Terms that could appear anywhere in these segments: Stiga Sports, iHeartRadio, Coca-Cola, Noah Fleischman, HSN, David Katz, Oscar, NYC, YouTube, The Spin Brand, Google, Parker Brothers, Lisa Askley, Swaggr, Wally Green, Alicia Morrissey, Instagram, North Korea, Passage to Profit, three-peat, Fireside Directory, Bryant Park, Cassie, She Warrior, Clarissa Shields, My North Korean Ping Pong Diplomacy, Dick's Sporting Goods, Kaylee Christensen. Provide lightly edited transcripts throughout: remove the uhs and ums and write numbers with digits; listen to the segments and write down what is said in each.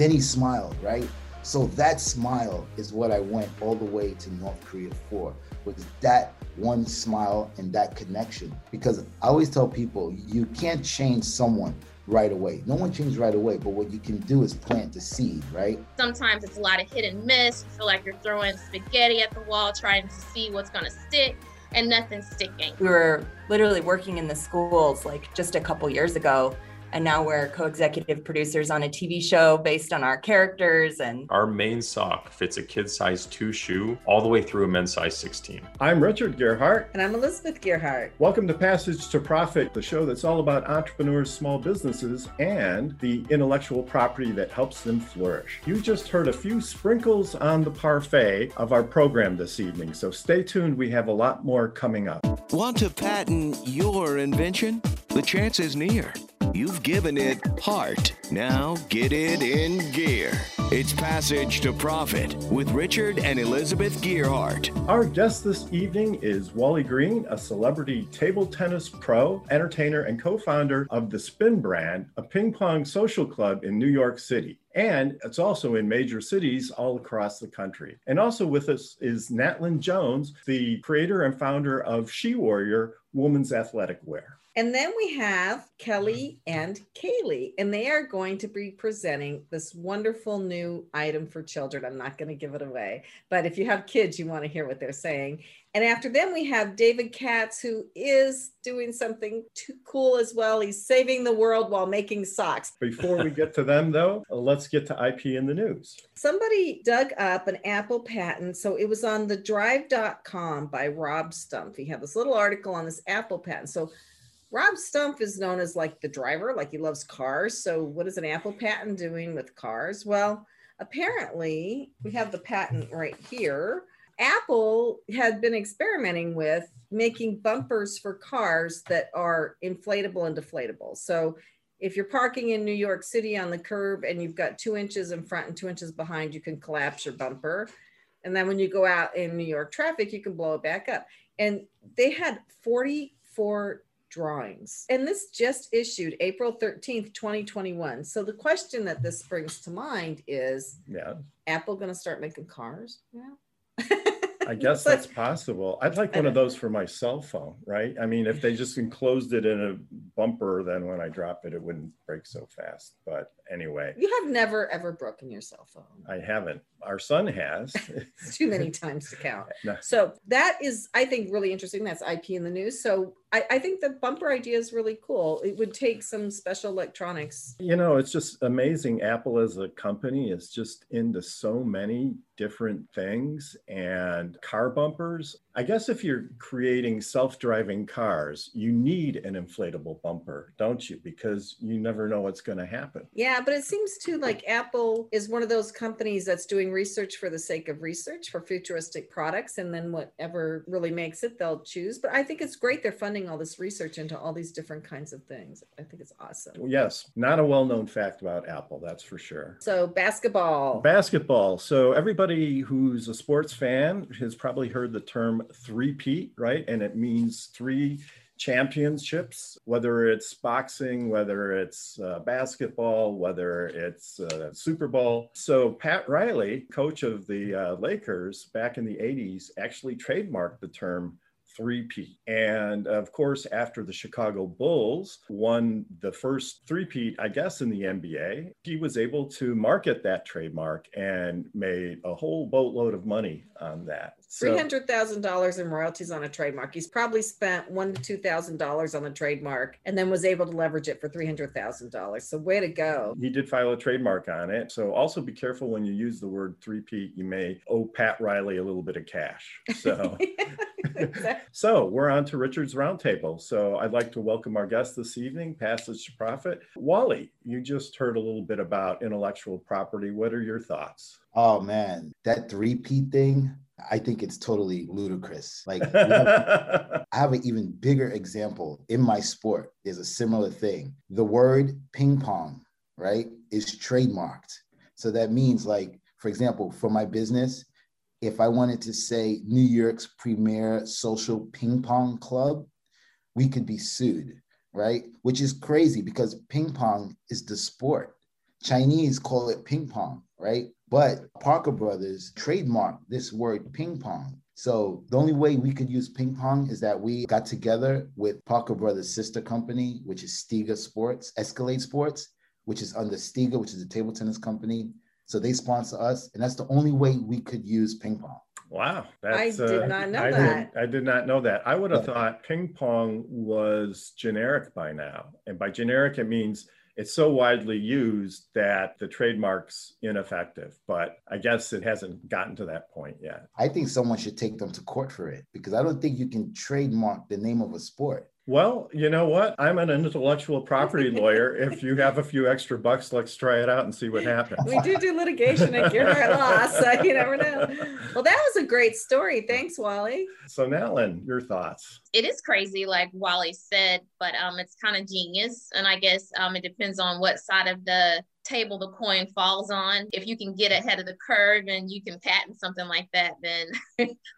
then he smiled, right? So that smile is what I went all the way to North Korea for, was that one smile and that connection. Because I always tell people, you can't change someone right away. No one changes right away, but what you can do is plant the seed, right? Sometimes it's a lot of hit and miss. You feel like you're throwing spaghetti at the wall, trying to see what's gonna stick, and nothing's sticking. We were literally working in the schools like just a couple years ago, and now we're co-executive producers on a TV show based on our characters. And our main sock fits a kid's size 2 shoe all the way through a men's size 16. I'm Richard Gearhart. And I'm Elizabeth Gearhart. Welcome to Passage to Profit, the show that's all about entrepreneurs, small businesses, and the intellectual property that helps them flourish. You just heard a few sprinkles on the parfait of our program this evening, so stay tuned. We have a lot more coming up. Want to patent your invention? The chance is near. You've given it heart. Now get it in gear. It's Passage to Profit with Richard and Elizabeth Gearhart. Our guest this evening is Wally Green, a celebrity table tennis pro, entertainer, and co-founder of The Spin Brand, a ping pong social club in New York City. And it's also in major cities all across the country. And also with us is Natlyn Jones, the creator and founder of She Warrior, women's athletic wear. And then we have Kelly and Kaylee, and they are going to be presenting this wonderful new item for children. I'm not going to give it away, but if you have kids, you want to hear what they're saying. And after them, we have David Katz, who is doing something too cool as well. He's saving the world while making socks. Before we get to them, though, let's get to IP in the news. Somebody dug up an Apple patent. So it was on thedrive.com by Rob Stumpf. He had this little article on this Apple patent. So Rob Stumpf is known as like the driver, like he loves cars. So what is an Apple patent doing with cars? Well, apparently we have the patent right here. Apple had been experimenting with making bumpers for cars that are inflatable and deflatable. So if you're parking in New York City on the curb and you've got 2 inches in front and 2 inches behind, you can collapse your bumper. And then when you go out in New York traffic, you can blow it back up. And they had 44 drawings. And this just issued April 13th, 2021. So the question that this brings to mind is, Apple going to start making cars now? I guess that's possible. I'd like one of those for my cell phone, right? I mean, if they just enclosed it in a bumper, then when I drop it, it wouldn't break so fast. But anyway. You have never, ever broken your cell phone. I haven't. Our son has. It's too many times to count. No. So that is, I think, really interesting. That's IP in the news. So I think the bumper idea is really cool. It would take some special electronics. You know, it's just amazing. Apple as a company is just into so many different things, and car bumpers. I guess if you're creating self-driving cars, you need an inflatable bumper, don't you? Because you never know what's going to happen. Yeah, but it seems too like Apple is one of those companies that's doing research for the sake of research for futuristic products, and then whatever really makes it, they'll choose. But I think it's great they're funding all this research into all these different kinds of things. I think it's awesome. Well, yes, not a well-known fact about Apple, that's for sure. So basketball. Basketball. So everybody who's a sports fan has probably heard the term three-peat, right? And it means 3 championships, whether it's boxing, whether it's basketball, whether it's Super Bowl. So Pat Riley, coach of the Lakers back in the 80s, actually trademarked the term three-peat. And of course, after the Chicago Bulls won the first three-peat, I guess, in the NBA, he was able to market that trademark and made a whole boatload of money on that. So, $300,000 in royalties on a trademark. He's probably spent $1,000 to $2,000 on a trademark and then was able to leverage it for $300,000. So way to go. He did file a trademark on it. So also be careful when you use the word three-peat. You may owe Pat Riley a little bit of cash. So, So we're on to Richard's Roundtable. So I'd like to welcome our guest this evening, Passage to Profit. Wally, you just heard a little bit about intellectual property. What are your thoughts? Oh, man, that three-peat thing, I think it's totally ludicrous. Like, I have an even bigger example in my sport. There's a similar thing. The word ping pong, right, is trademarked. So that means, like, for example, for my business, if I wanted to say New York's premier social ping pong club, we could be sued, right? Which is crazy because ping pong is the sport. Chinese call it ping pong, right? But Parker Brothers trademarked this word ping pong. So the only way we could use ping pong is that we got together with Parker Brothers' sister company, which is Stiga Sports, Escalade Sports, which is under Stiga, which is a table tennis company. So they sponsor us, and that's the only way we could use ping pong. Wow. That's, I did not know that. I did not know that. I would have thought ping pong was generic by now. And by generic, it means it's so widely used that the trademark's ineffective, but I guess it hasn't gotten to that point yet. I think someone should take them to court for it, because I don't think you can trademark the name of a sport. Well, you know what? I'm an intellectual property lawyer. If you have a few extra bucks, let's try it out and see what happens. We do litigation at Gearhart Law, so you never know. Well, that was a great story. Thanks, Wally. So Natlyn, your thoughts. It is crazy, like Wally said, but it's kind of genius. And I guess it depends on what side of the table the coin falls on. If you can get ahead of the curve and you can patent something like that, then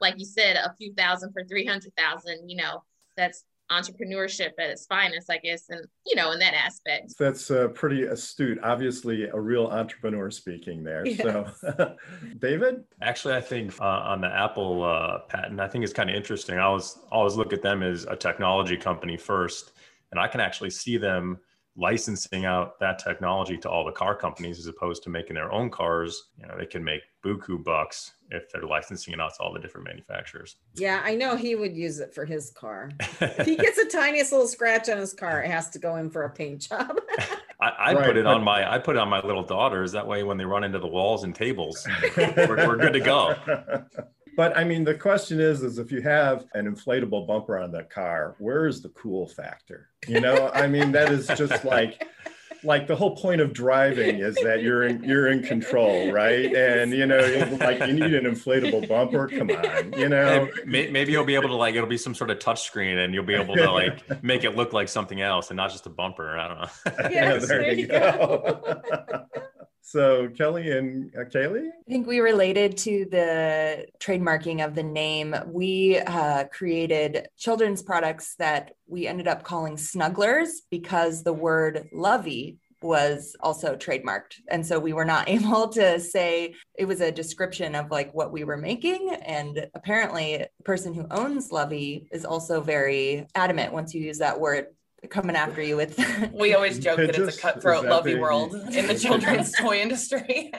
like you said, a few thousand for 300,000, you know, that's entrepreneurship at its finest, I guess, and you know, in that aspect. That's pretty astute. Obviously, a real entrepreneur speaking there. Yes. So, David? Actually, I think on the Apple patent, I think it's kind of interesting. I always look at them as a technology company first, and I can actually see them licensing out that technology to all the car companies as opposed to making their own cars. You know, they can make buku bucks if they're licensing it out to all the different manufacturers. Yeah, I know he would use it for his car. If he gets the tiniest little scratch on his car, it has to go in for a paint job. I put it on my little daughters. That way, when they run into the walls and tables, we're good to go. But I mean, the question is if you have an inflatable bumper on the car, where is the cool factor? You know, I mean, that is just like the whole point of driving is that you're in control, right? And you know, like you need an inflatable bumper. Come on, you know. Maybe you'll be able to like it'll be some sort of touch screen, and you'll be able to like make it look like something else and not just a bumper. I don't know. Yeah, there you go. So Kelly and Kaylee? I think we related to the trademarking of the name. We created children's products that we ended up calling Snugglers because the word lovey was also trademarked. And so we were not able to say, it was a description of like what we were making. And apparently the person who owns lovey is also very adamant once you use that word, coming after you with we always joke that it's a cutthroat lovey world in the children's toy industry.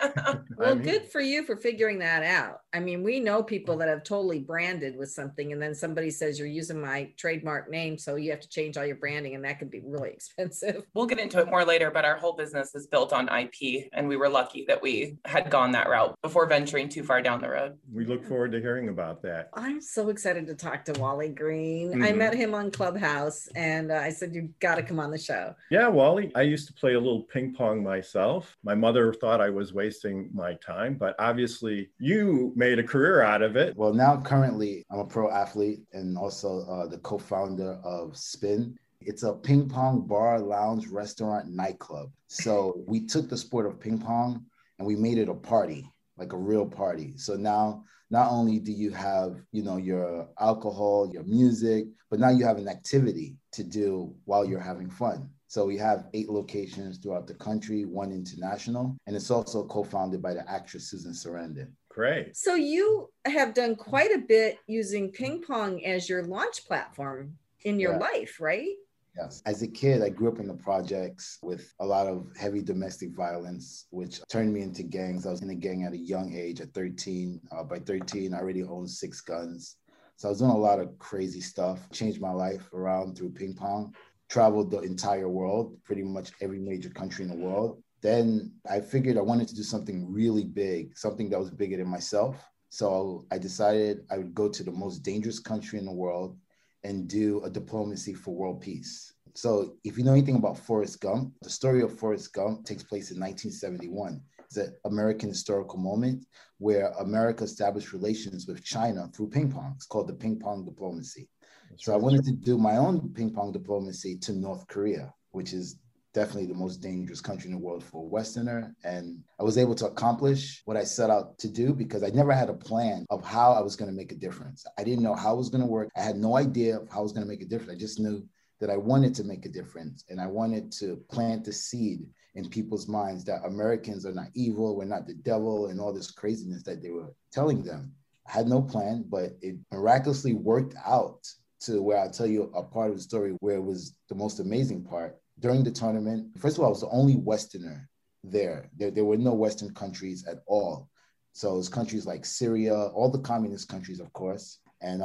Well, good for you for figuring that out. I mean, we know people that have totally branded with something and then somebody says you're using my trademark name, so you have to change all your branding, and that could be really expensive. We'll get into it more later, but our whole business is built on IP, and we were lucky that we had gone that route before venturing too far down the road. We look forward to hearing about that. I'm so excited to talk to Wally Green. Mm-hmm. I met him on Clubhouse and I said, you've got to come on the show. Yeah, Wally, I used to play a little ping pong myself. My mother thought I was wasting my time, but obviously you made a career out of it. Well, now currently I'm a pro athlete and also the co-founder of Spin. It's a ping pong bar, lounge, restaurant, nightclub. So we took the sport of ping pong and we made it a party, like a real party. So now not only do you have, you know, your alcohol, your music, but now you have an activity to do while you're having fun. So we have 8 locations throughout the country, 1 international, and it's also co-founded by the actress Susan Sarandon. Great. So you have done quite a bit using ping pong as your launch platform in your life, right? Yes. As a kid, I grew up in the projects with a lot of heavy domestic violence, which turned me into gangs. I was in a gang at a young age, at 13. By 13, I already owned 6 guns. So I was doing a lot of crazy stuff, changed my life around through ping pong, traveled the entire world, pretty much every major country in the world. Then I figured I wanted to do something really big, something that was bigger than myself. So I decided I would go to the most dangerous country in the world and do a diplomacy for world peace. So if you know anything about Forrest Gump, the story of Forrest Gump takes place in 1971. It's an American historical moment where America established relations with China through ping pong. It's called the ping pong diplomacy. So I wanted to do my own ping pong diplomacy to North Korea, which is definitely the most dangerous country in the world for a Westerner. And I was able to accomplish what I set out to do because I never had a plan of how I was going to make a difference. I didn't know how it was going to work. I had no idea of how I was going to make a difference. I just knew that I wanted to make a difference, and I wanted to plant the seed in people's minds that Americans are not evil, we're not the devil, and all this craziness that they were telling them. I had no plan, but it miraculously worked out to where I'll tell you a part of the story where it was the most amazing part. During the tournament, first of all, I was the only Westerner there. There were no Western countries at all. So it was countries like Syria, all the communist countries, of course. And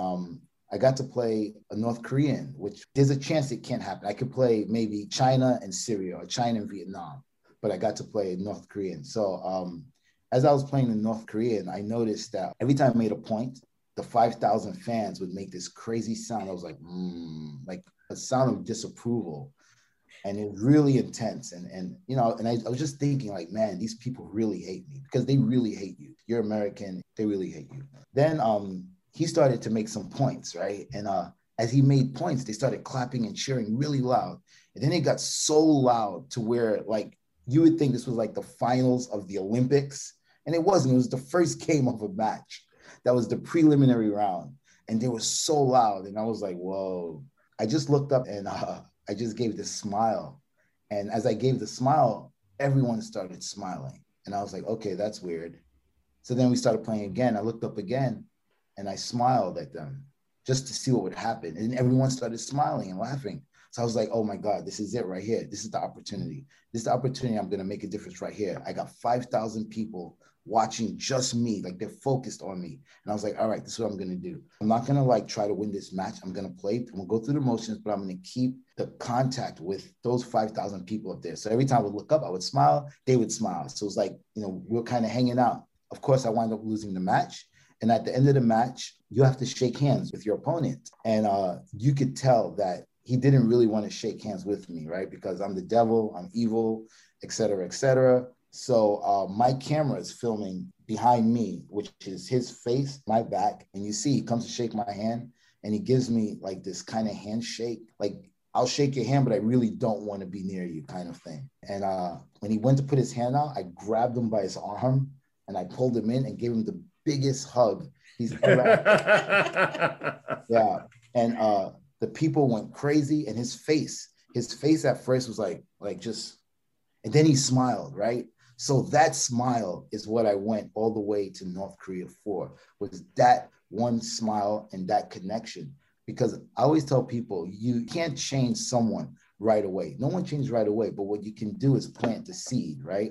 I got to play a North Korean, which there's a chance it can't happen. I could play maybe China and Syria or China and Vietnam, but I got to play North Korean. So as I was playing in North Korean, I noticed that every time I made a point, the 5,000 fans would make this crazy sound. I was like, like a sound of disapproval. And it was really intense. And I was just thinking like, man, these people really hate me because they really hate you. You're American. They really hate you. Then he started to make some points, right? And as he made points, they started clapping and cheering really loud. And then it got so loud to where like, you would think this was like the finals of the Olympics. And it wasn't. It was the first game of a match. That was the preliminary round. And they were so loud. And I was like, whoa. I just looked up and... I just gave this smile. And as I gave the smile, everyone started smiling. And I was like, okay, that's weird. So then we started playing again. I looked up again and I smiled at them just to see what would happen. And everyone started smiling and laughing. So I was like, oh my God, this is it right here. This is the opportunity. This is the opportunity. I'm going to make a difference right here. I got 5,000 people watching just me, like they're focused on me. And I was like, all right, this is what I'm going to do. I'm not going to like try to win this match. I'm going to play. I'm going to go through the motions, but I'm going to keep the contact with those 5,000 people up there. So every time I would look up, I would smile. They would smile. So it was like, you know, we were kind of hanging out. Of course, I wound up losing the match. And at the end of the match, you have to shake hands with your opponent. And you could tell that he didn't really want to shake hands with me, right? Because I'm the devil, I'm evil, et cetera, et cetera. So my camera is filming behind me, which is his face, my back. And you see, he comes to shake my hand and he gives me like this kind of handshake, like I'll shake your hand, but I really don't want to be near you kind of thing. And when he went to put his hand out, I grabbed him by his arm and I pulled him in and gave him the biggest hug he's ever had. Yeah. And, the people went crazy, and his face at first was like just, and then he smiled, right? So that smile is what I went all the way to North Korea for, was that one smile and that connection. Because I always tell people, you can't change someone right away. No one changes right away, but what you can do is plant the seed, right?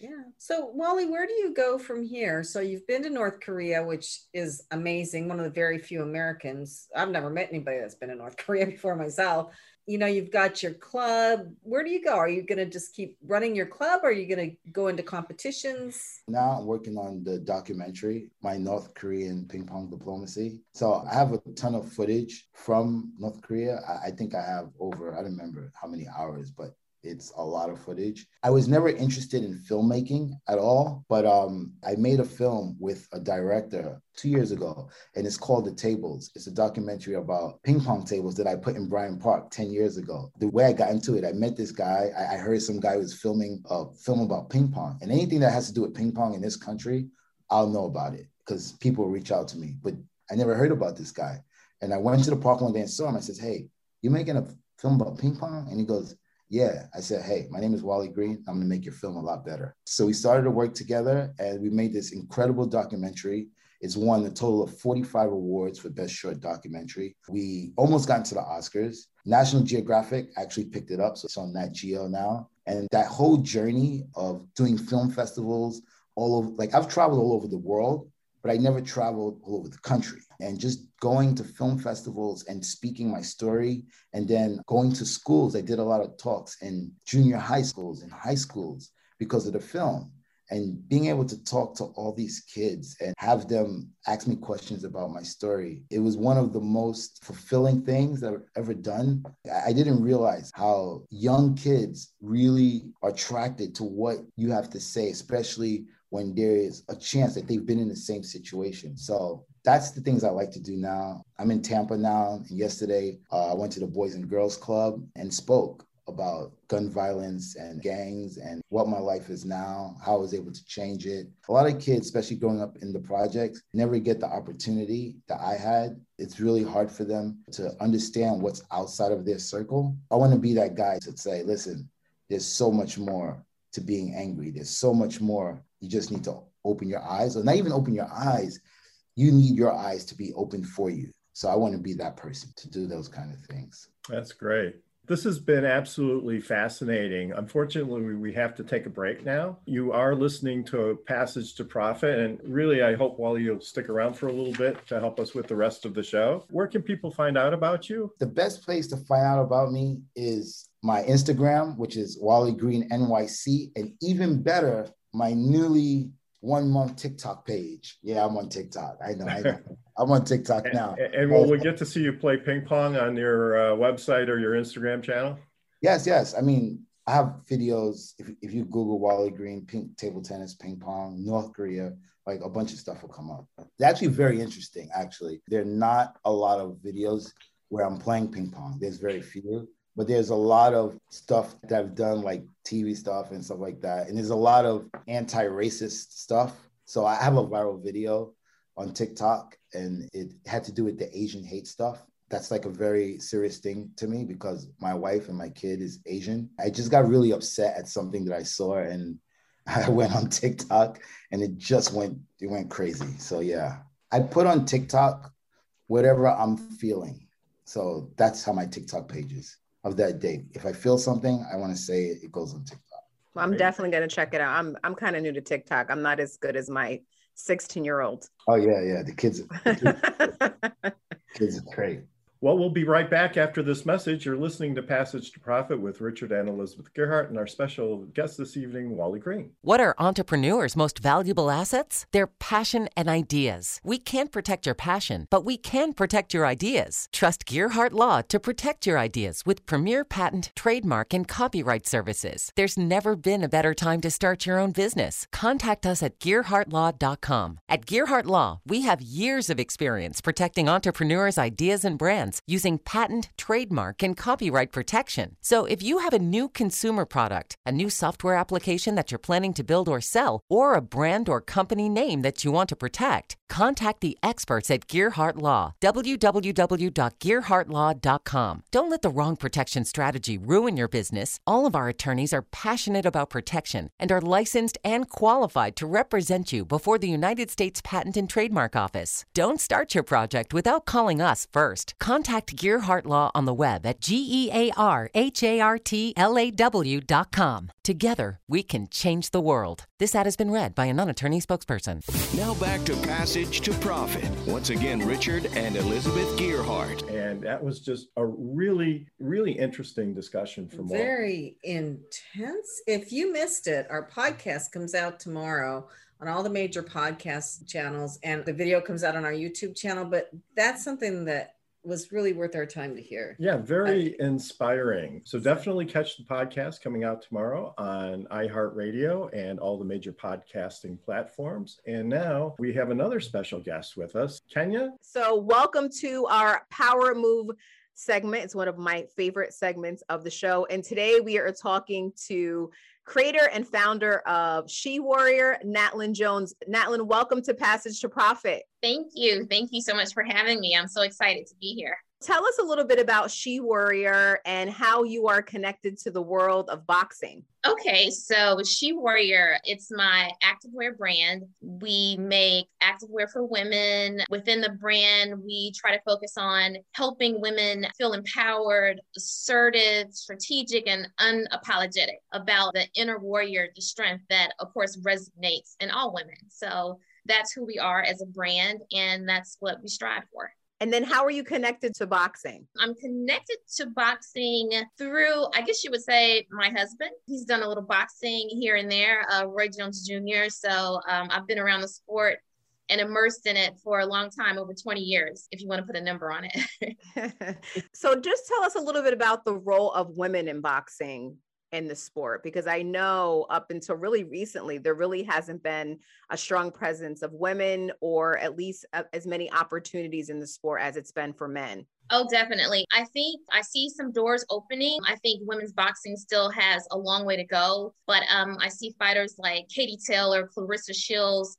Yeah. So Wally, where do you go from here? So you've been to North Korea, which is amazing. One of the very few Americans. I've never met anybody that's been in North Korea before myself. You know, you've got your club. Where do you go? Are you going to just keep running your club? Or are you going to go into competitions? Now I'm working on the documentary, My North Korean Ping Pong Diplomacy. So I have a ton of footage from North Korea. I think I have over, I don't remember how many hours, but it's a lot of footage. I was never interested in filmmaking at all, but I made a film with a director 2 years ago, and it's called The Tables. It's a documentary about ping pong tables that I put in Bryant Park 10 years ago. The way I got into it, I met this guy. I heard some guy was filming a film about ping pong, and anything that has to do with ping pong in this country, I'll know about it because people reach out to me, but I never heard about this guy. And I went to the park one day and saw him. I says, hey, you making a film about ping pong? And he goes, yeah. I said, hey, my name is Wally Green. I'm going to make your film a lot better. So we started to work together and we made this incredible documentary. It's won a total of 45 awards for Best Short Documentary. We almost got into the Oscars. National Geographic actually picked it up. So it's on Nat Geo now. And that whole journey of doing film festivals all over, like I've traveled all over the world, but I never traveled all over the country. And just going to film festivals and speaking my story, and then going to schools. I did a lot of talks in junior high schools and high schools because of the film. And being able to talk to all these kids and have them ask me questions about my story, it was one of the most fulfilling things that I've ever done. I didn't realize how young kids really are attracted to what you have to say, especially when there is a chance that they've been in the same situation. So that's the things I like to do now. I'm in Tampa now. And yesterday, I went to the Boys and Girls Club and spoke about gun violence and gangs and what my life is now, how I was able to change it. A lot of kids, especially growing up in the projects, never get the opportunity that I had. It's really hard for them to understand what's outside of their circle. I want to be that guy to say, listen, there's so much more to being angry. There's so much more. You just need to open your eyes, or not even open your eyes. You need your eyes to be open for you. So I want to be that person to do those kind of things. That's great. This has been absolutely fascinating. Unfortunately, we have to take a break now. You are listening to Passage to Profit, and really, I hope, Wally, you'll stick around for a little bit to help us with the rest of the show. Where can people find out about you? The best place to find out about me is my Instagram, which is Wally Green NYC, and even better, my newly 1 month TikTok page. Yeah, I'm on TikTok. I know. I'm on TikTok now. And will we get to see you play ping pong on your website or your Instagram channel? Yes. I mean, I have videos. If you Google Wally Green, table tennis, ping pong, North Korea, like a bunch of stuff will come up. It's actually very interesting, actually. There are not a lot of videos where I'm playing ping pong. There's very few. But there's a lot of stuff that I've done, like TV stuff and stuff like that. And there's a lot of anti-racist stuff. So I have a viral video on TikTok, and it had to do with the Asian hate stuff. That's like a very serious thing to me because my wife and my kid is Asian. I just got really upset at something that I saw, and I went on TikTok, and it went crazy. So yeah, I put on TikTok whatever I'm feeling. So that's how my TikTok page is. Of that day. If I feel something, I want to say it, it goes on TikTok. Well, I'm definitely going to check it out. I'm kind of new to TikTok. I'm not as good as my 16-year-old. Oh, yeah. The kids are great. Well, we'll be right back after this message. You're listening to Passage to Profit with Richard and Elizabeth Gearhart and our special guest this evening, Wally Green. What are entrepreneurs' most valuable assets? Their passion and ideas. We can't protect your passion, but we can protect your ideas. Trust Gearhart Law to protect your ideas with premier patent, trademark, and copyright services. There's never been a better time to start your own business. Contact us at GearhartLaw.com. At Gearhart Law, we have years of experience protecting entrepreneurs' ideas and brands using patent, trademark, and copyright protection. So if you have a new consumer product, a new software application that you're planning to build or sell, or a brand or company name that you want to protect, contact the experts at Gearhart Law, www.gearhartlaw.com. Don't let the wrong protection strategy ruin your business. All of our attorneys are passionate about protection and are licensed and qualified to represent you before the United States Patent and Trademark Office. Don't start your project without calling us first. Contact Gearhart Law on the web at GearhartLaw.com. Together, we can change the world. This ad has been read by a non-attorney spokesperson. Now back to Passage to Profit. Once again, Richard and Elizabeth Gearhart. And that was just a really, really interesting discussion from all. Very intense. If you missed it, our podcast comes out tomorrow on all the major podcast channels, and the video comes out on our YouTube channel. But that's something that was really worth our time to hear. Yeah, very inspiring. So definitely catch the podcast coming out tomorrow on iHeartRadio and all the major podcasting platforms. And now we have another special guest with us, Kenya. So welcome to our Power Move segment. It's one of my favorite segments of the show. And today we are talking to creator and founder of She Warrior, Natlyn Jones. Natlyn, welcome to Passage to Profit. Thank you. Thank you so much for having me. I'm so excited to be here. Tell us a little bit about She Warrior and how you are connected to the world of boxing. Okay, so She Warrior, it's my activewear brand. We make activewear for women. Within the brand, we try to focus on helping women feel empowered, assertive, strategic, and unapologetic about the inner warrior, the strength that, of course, resonates in all women. So that's who we are as a brand, and that's what we strive for. And then how are you connected to boxing? I'm connected to boxing through, I guess you would say, my husband. He's done a little boxing here and there, Roy Jones Jr. So I've been around the sport and immersed in it for a long time, over 20 years, if you want to put a number on it. So just tell us a little bit about the role of women in boxing in the sport, because I know up until really recently, there really hasn't been a strong presence of women, or at least as many opportunities in the sport as it's been for men. Oh, definitely. I think I see some doors opening. I think women's boxing still has a long way to go, but I see fighters like Katie Taylor, Clarissa Shields,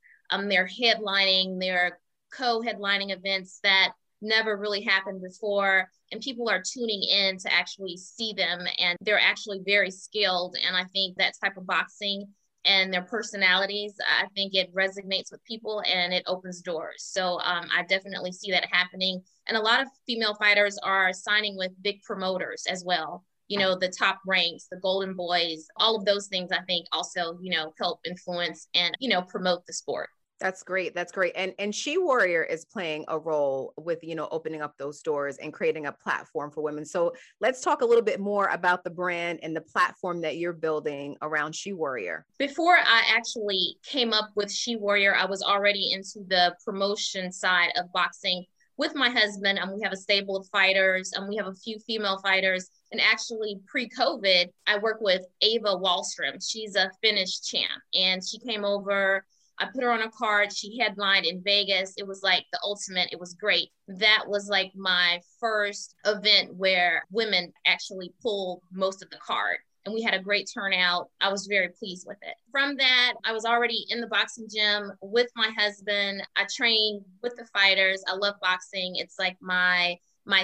they're headlining, they're co-headlining events that never really happened before. And people are tuning in to actually see them, and they're actually very skilled. And I think that type of boxing and their personalities, I think it resonates with people and it opens doors. So I definitely see that happening. And a lot of female fighters are signing with big promoters as well. You know, the Top Ranks, the Golden Boys, all of those things I think also, you know, help influence and, you know, promote the sport. That's great. That's great. And She Warrior is playing a role with, you know, opening up those doors and creating a platform for women. So let's talk a little bit more about the brand and the platform that you're building around She Warrior. Before I actually came up with She Warrior, I was already into the promotion side of boxing with my husband. We have a stable of fighters, and we have a few female fighters. And actually pre-COVID, I work with Ava Wahlstrom. She's a Finnish champ, and she came over. I put her on a card. She headlined in Vegas. It was like the ultimate. It was great. That was like my first event where women actually pulled most of the card. And we had a great turnout. I was very pleased with it. From that, I was already in the boxing gym with my husband. I trained with the fighters. I love boxing. It's like my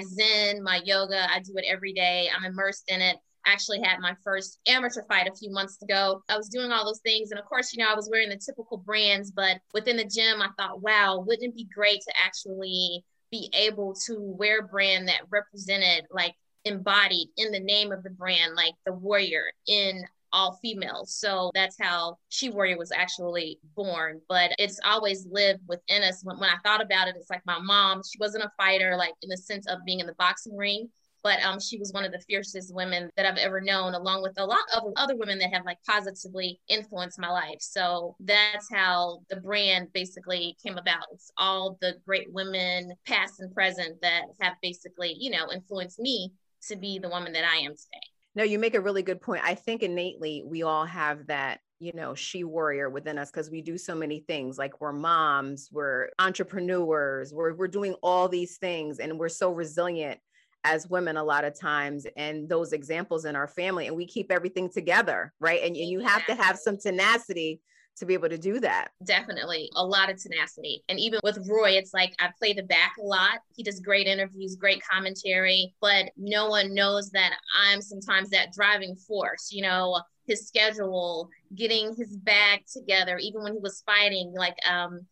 zen, my yoga. I do it every day. I'm immersed in it. Actually had my first amateur fight a few months ago. I was doing all those things. And of course, you know, I was wearing the typical brands, but within the gym, I thought, wow, wouldn't it be great to actually be able to wear a brand that represented, like embodied in the name of the brand, like the warrior in all females. So that's how She Warrior was actually born, but it's always lived within us. When I thought about it, it's like my mom, she wasn't a fighter, like in the sense of being in the boxing ring, but she was one of the fiercest women that I've ever known, along with a lot of other women that have like positively influenced my life. So that's how the brand basically came about. It's all the great women, past and present, that have basically, you know, influenced me to be the woman that I am today. No, you make a really good point. I think innately we all have that, you know, She Warrior within us, because we do so many things. Like we're moms, we're entrepreneurs, we're doing all these things, and we're so resilient as women a lot of times, and those examples in our family, and we keep everything together, right? And you have to have some tenacity to be able to do that. Definitely. A lot of tenacity. And even with Roy, it's like, I play the back a lot. He does great interviews, great commentary, but no one knows that I'm sometimes that driving force, you know, his schedule, getting his bag together, even when he was fighting, like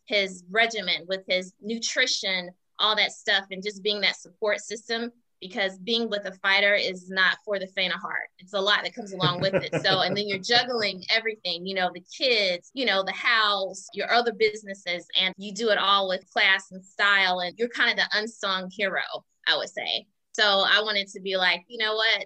his regimen with his nutrition, all that stuff, and just being that support system. Because being with a fighter is not for the faint of heart. It's a lot that comes along with it. So, and then you're juggling everything, you know, the kids, you know, the house, your other businesses, and you do it all with class and style. And you're kind of the unsung hero, I would say. So I wanted to be like, you know what?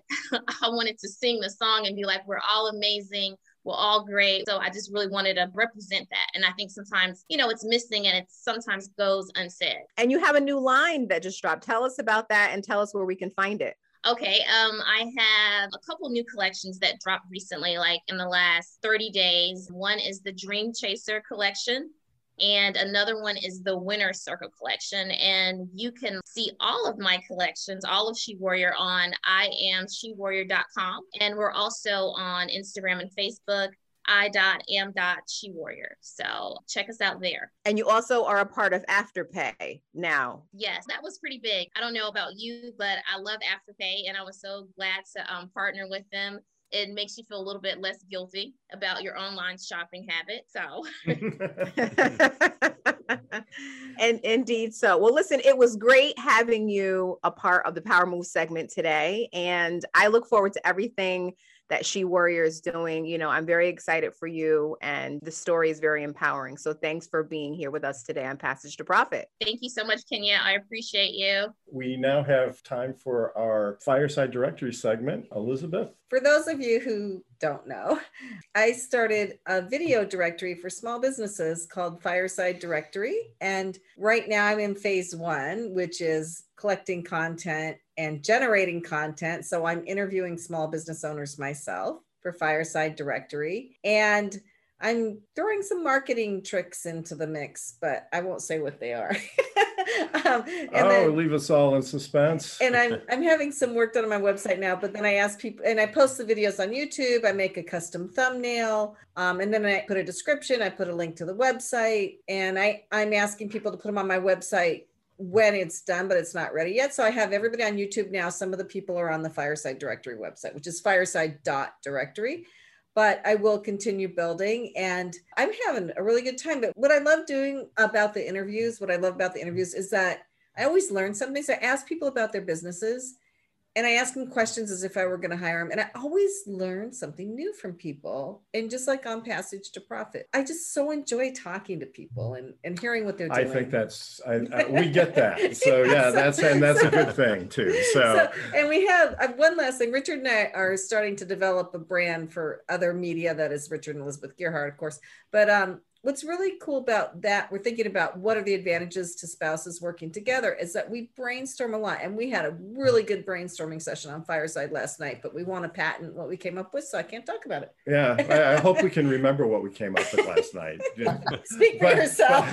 I wanted to sing the song and be like, we're all amazing. We're all great. So I just really wanted to represent that. And I think sometimes, you know, it's missing and it sometimes goes unsaid. And you have a new line that just dropped. Tell us about that and tell us where we can find it. Okay. I have a couple new collections that dropped recently, like in the last 30 days. One is the Dream Chaser collection. And another one is the Winner Circle collection. And you can see all of my collections, all of She Warrior, on iamshewarrior.com. And we're also on Instagram and Facebook, i.am.shewarrior. So check us out there. And you also are a part of Afterpay now. Yes, that was pretty big. I don't know about you, but I love Afterpay. And I was so glad to partner with them. It makes you feel a little bit less guilty about your online shopping habit. So. And indeed so. Well, listen, it was great having you a part of the Power Move segment today. And I look forward to everything that She Warrior is doing. You know, I'm very excited for you, and the story is very empowering. So thanks for being here with us today on Passage to Profit. Thank you so much, Kenya. I appreciate you. We now have time for our Fireside Directory segment. Elizabeth? For those of you who don't know, I started a video directory for small businesses called Fireside Directory. And right now I'm in phase 1, which is collecting content and generating content. So I'm interviewing small business owners myself for Fireside Directory. And I'm throwing some marketing tricks into the mix, but I won't say what they are. and then leave us all in suspense. And I'm having some work done on my website now, but then I ask people, and I post the videos on YouTube. I make a custom thumbnail, and then I put a description. I put a link to the website, and I'm asking people to put them on my website when it's done, but it's not ready yet. So I have everybody on YouTube now. Some of the people are on the Fireside Directory website, which is fireside.directory. But I will continue building, and I'm having a really good time. But what I love doing about the interviews, is that I always learn something. So I ask people about their businesses, and I ask them questions as if I were going to hire them. And I always learn something new from people. And just like on Passage to Profit, I just so enjoy talking to people and hearing what they're doing. I think that's, we get that. So yeah, that's a good thing too. And we have one last thing. Richard and I are starting to develop a brand for other media that is Richard and Elizabeth Gearhart, of course. But what's really cool about that, we're thinking about what are the advantages to spouses working together, is that we brainstorm a lot. And we had a really good brainstorming session on Fireside last night, but we want to patent what we came up with, so I can't talk about it. Yeah, I hope we can remember what we came up with last night. Speak for yourself.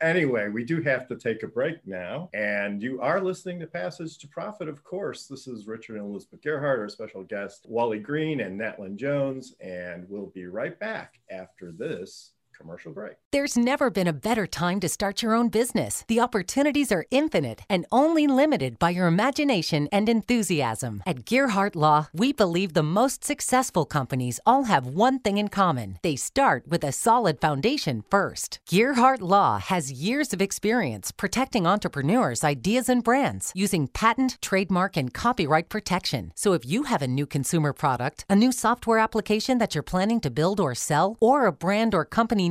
Anyway, we do have to take a break now. And you are listening to Passage to Profit, of course. This is Richard and Elizabeth Gearhart, our special guest, Wally Green and Natlyn Jones. And we'll be right back after this commercial break. There's never been a better time to start your own business. The opportunities are infinite and only limited by your imagination and enthusiasm. At Gearhart Law, we believe the most successful companies all have one thing in common. They start with a solid foundation first. Gearhart Law has years of experience protecting entrepreneurs, ideas, and brands using patent, trademark, and copyright protection. So if you have a new consumer product, a new software application that you're planning to build or sell, or a brand or company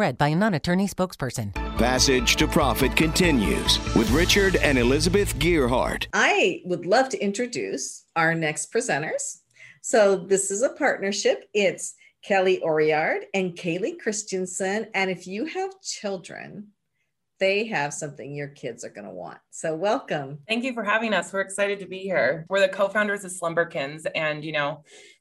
read by a non-attorney spokesperson. Passage to Profit continues with Richard and Elizabeth Gearhart. I would love to introduce our next presenters. So this is a partnership. It's Kelly Oriard and Kaylee Christensen. And if you have children, they have something your kids are going to want. So welcome. Thank you for having us. We're excited to be here. We're the co-founders of Slumberkins, and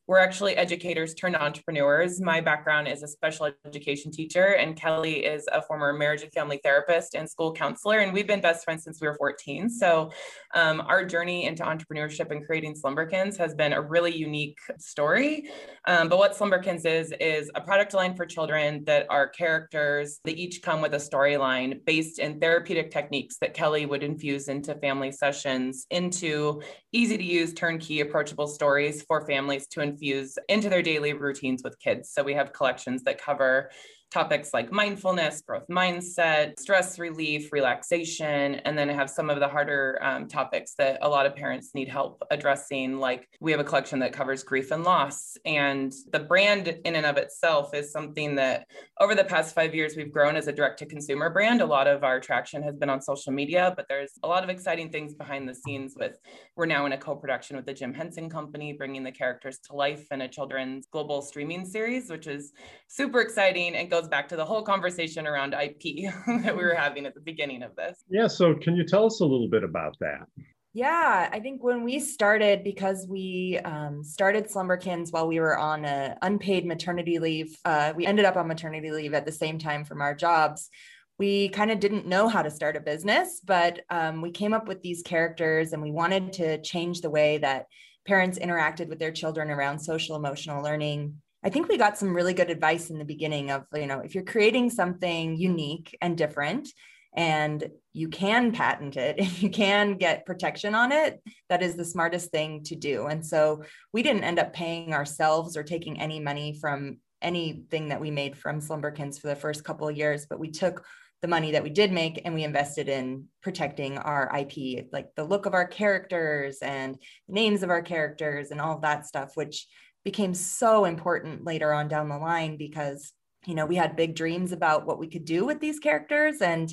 we're actually educators turned entrepreneurs. My background is a special education teacher, and Kelly is a former marriage and family therapist and school counselor. And we've been best friends since we were 14. So our journey into entrepreneurship and creating Slumberkins has been a really unique story. But what Slumberkins is a product line for children that are characters that each come with a storyline based in therapeutic techniques that Kelly would infuse into family sessions, into easy to use, turnkey, approachable stories for families to infuse into their daily routines with kids. So we have collections that cover topics like mindfulness, growth mindset, stress relief, relaxation, and then have some of the harder topics that a lot of parents need help addressing. Like we have a collection that covers grief and loss. And the brand in and of itself is something that over the past 5 years, we've grown as a direct-to-consumer brand. A lot of our traction has been on social media, but there's a lot of exciting things behind the scenes with, we're now in a co-production with the Jim Henson Company, bringing the characters to life in a children's global streaming series, which is super exciting and goes back to the whole conversation around IP that we were having at the beginning of this. Yeah, so can you tell us a little bit about that? Yeah, I think when we started, because we started Slumberkins while we were on an unpaid maternity leave, we ended up on maternity leave at the same time from our jobs. We kind of didn't know how to start a business, but we came up with these characters, and we wanted to change the way that parents interacted with their children around social emotional learning. I think we got some really good advice in the beginning of, if you're creating something unique and different and you can patent it, if you can get protection on it, that is the smartest thing to do. And so we didn't end up paying ourselves or taking any money from anything that we made from Slumberkins for the first couple of years, but we took the money that we did make and we invested in protecting our IP, like the look of our characters and the names of our characters and all of that stuff, which became so important later on down the line because, we had big dreams about what we could do with these characters. And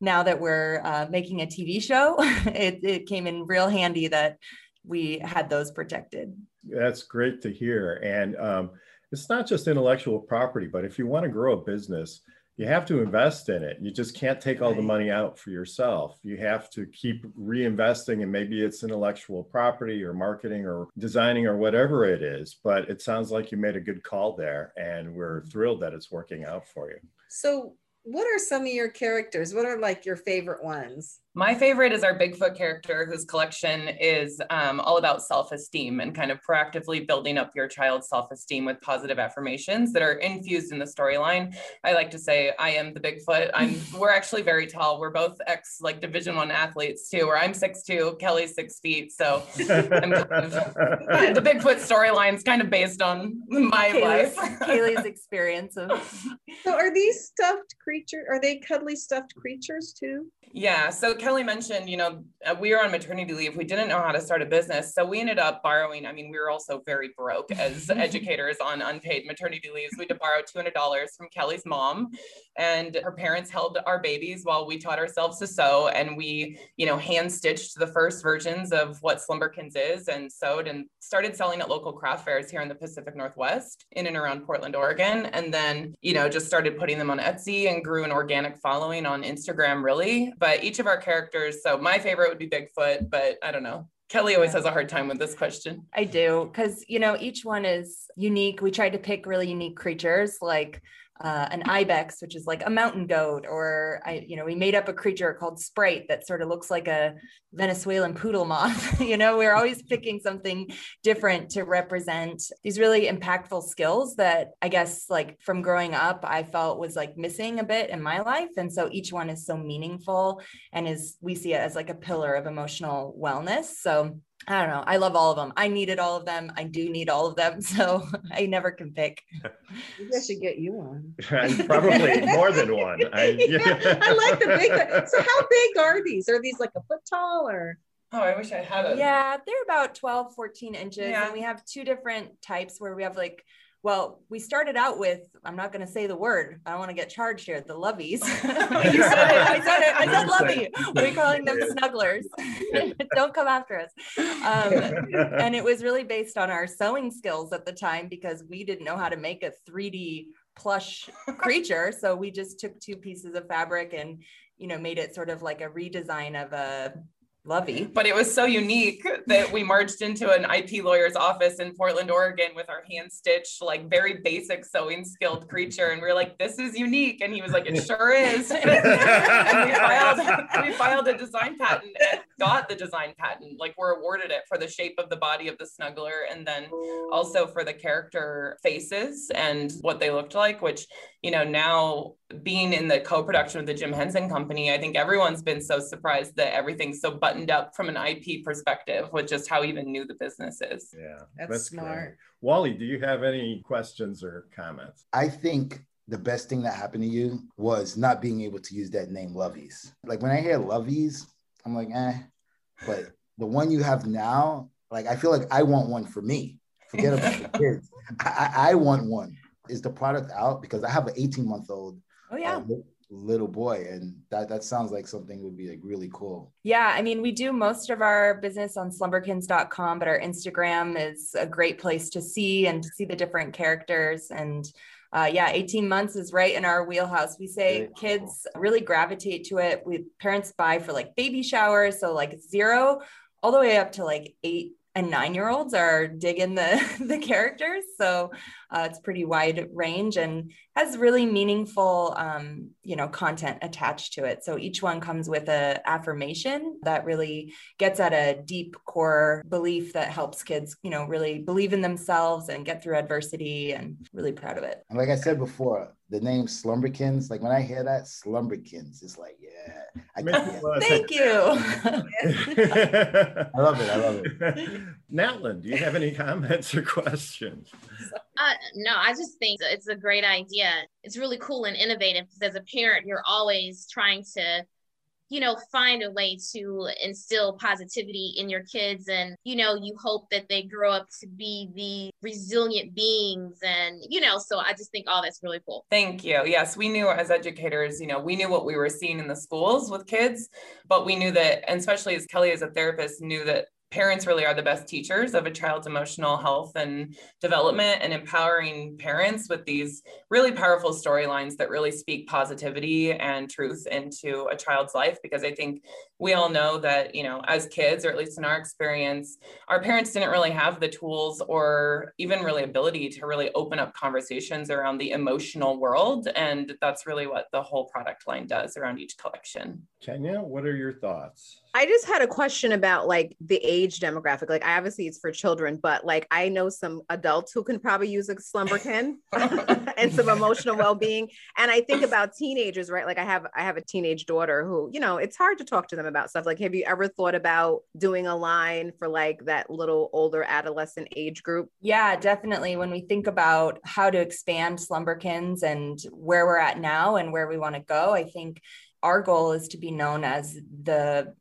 now that we're making a TV show, it came in real handy that we had those protected. That's great to hear. And it's not just intellectual property, but if you want to grow a business, you have to invest in it. You just can't take all the money out for yourself. You have to keep reinvesting, and maybe it's intellectual property or marketing or designing or whatever it is. But it sounds like you made a good call there, and we're thrilled that it's working out for you. So what are some of your characters? What are like your favorite ones? My favorite is our Bigfoot character, whose collection is all about self-esteem and kind of proactively building up your child's self-esteem with positive affirmations that are infused in the storyline. I like to say, I am the Bigfoot. We're actually very tall. We're both like Division I athletes too, where I'm 6'2", Kelly's 6 feet. So I'm kind of, the Bigfoot storyline is kind of based on my life. Kaylee's experience of. So are these stuffed creatures, are they cuddly stuffed creatures too? Yeah, so Kelly mentioned, you know, we were on maternity leave. We didn't know how to start a business. So we ended up borrowing. I mean, we were also very broke as educators on unpaid maternity leaves. We had to borrow $200 from Kelly's mom, and her parents held our babies while we taught ourselves to sew. And we, you know, hand stitched the first versions of what Slumberkins is and sewed and started selling at local craft fairs here in the Pacific Northwest in and around Portland, Oregon. And then, you know, just started putting them on Etsy and grew an organic following on Instagram, really. But each of our characters, so my favorite would be Bigfoot, but I don't know. Kelly always has a hard time with this question. I do, because, you know, each one is unique. We tried to pick really unique creatures, like an ibex, which is like a mountain goat, or we made up a creature called Sprite that sort of looks like a Venezuelan poodle moth. You know, we're always picking something different to represent these really impactful skills that I guess like from growing up, I felt was like missing a bit in my life. And so each one is so meaningful and we see it as like a pillar of emotional wellness. So I don't know. I love all of them. I needed all of them. I do need all of them. So I never can pick. Maybe I should get you one. Probably more than one. I like the big one. So how big are these? Are these like a foot tall or? Oh, I wish I had them. Yeah, they're about 12, 14 inches. Yeah. And we have two different types where we have like, well, we started out with, I'm not going to say the word. I don't want to get charged here. The loveys. I said lovey. We're calling them snugglers. Don't come after us. And it was really based on our sewing skills at the time because we didn't know how to make a 3D plush creature. So we just took two pieces of fabric and, you know, made it sort of like a redesign of a lovey. But it was so unique that we marched into an IP lawyer's office in Portland, Oregon with our hand stitched, like very basic sewing skilled creature. And we were like, this is unique. And he was like, it sure is. And we filed a design patent and got the design patent. Like we're awarded it for the shape of the body of the snuggler. And then also for the character faces and what they looked like, which, you know, now being in the co-production with the Jim Henson Company, I think everyone's been so surprised that everything's so buttoned up from an IP perspective with just how even new the business is. Yeah, that's smart. Great. Wally, do you have any questions or comments? I think the best thing that happened to you was not being able to use that name, Loveys. Like when I hear Loveys, I'm like, eh. But the one you have now, like I feel like I want one for me. Forget about the kids. I want one. Is the product out? Because I have an 18-month-old. Oh yeah. Little boy. And that sounds like something would be like really cool. Yeah. I mean, we do most of our business on slumberkins.com, but our Instagram is a great place to see the different characters. And 18 months is right in our wheelhouse. We say kids really gravitate to it. Parents buy for like baby showers. So like 0 all the way up to like 8 and 9-year-olds are digging the characters. So it's pretty wide range and has really meaningful, content attached to it. So each one comes with a affirmation that really gets at a deep core belief that helps kids, you know, really believe in themselves and get through adversity, and really proud of it. And like I said before, the name Slumberkins, like when I hear that, Slumberkins, it's like, yeah. Thank you. I love it. Natlyn, do you have any comments or questions? No, I just think it's a great idea. It's really cool and innovative because as a parent, you're always trying to you know, find a way to instill positivity in your kids. And, you know, you hope that they grow up to be the resilient beings. And, you know, so I just think all that's really cool. Thank you. Yes, we knew as educators, you know, we knew what we were seeing in the schools with kids, but we knew that, and especially as Kelly as a therapist knew that parents really are the best teachers of a child's emotional health and development, and empowering parents with these really powerful storylines that really speak positivity and truth into a child's life. Because I think we all know that, you know, as kids, or at least in our experience, our parents didn't really have the tools or even really ability to really open up conversations around the emotional world. And that's really what the whole product line does around each collection. Kenya, what are your thoughts? I just had a question about like the age demographic. Like obviously it's for children, but like I know some adults who can probably use a Slumberkin and some emotional well-being. And I think about teenagers, right? Like I have a teenage daughter who, you know, it's hard to talk to them about stuff. Like, have you ever thought about doing a line for like that little older adolescent age group? Yeah, definitely. When we think about how to expand Slumberkins and where we're at now and where we want to go, I think our goal is to be known as the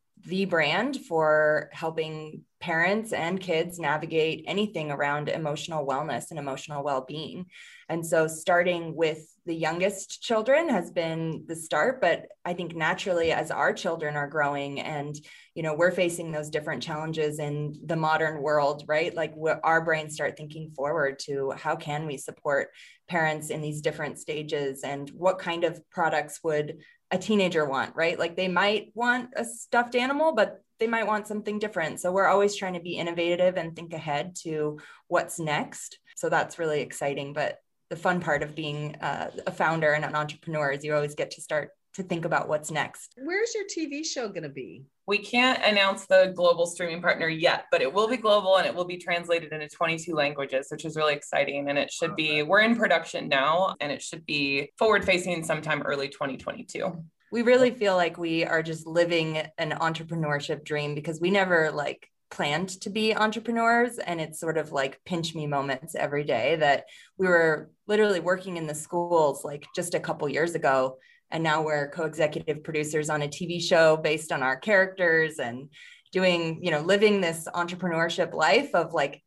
brand for helping parents and kids navigate anything around emotional wellness and emotional well-being. And so starting with the youngest children has been the start, but I think naturally as our children are growing and, you know, we're facing those different challenges in the modern world, right? Like our brains start thinking forward to how can we support parents in these different stages and what kind of products would a teenager want, right? Like they might want a stuffed animal, but they might want something different. So we're always trying to be innovative and think ahead to what's next. So that's really exciting. But the fun part of being a founder and an entrepreneur is you always get to start to think about what's next. Where's your TV show going to be? We can't announce the global streaming partner yet, but it will be global and it will be translated into 22 languages, which is really exciting. And it should be, we're in production now, and it should be forward facing sometime early 2022. We really feel like we are just living an entrepreneurship dream because we never like planned to be entrepreneurs. And it's sort of like pinch me moments every day that we were literally working in the schools like just a couple years ago. And now we're co-executive producers on a TV show based on our characters and doing, you know, living this entrepreneurship life of like,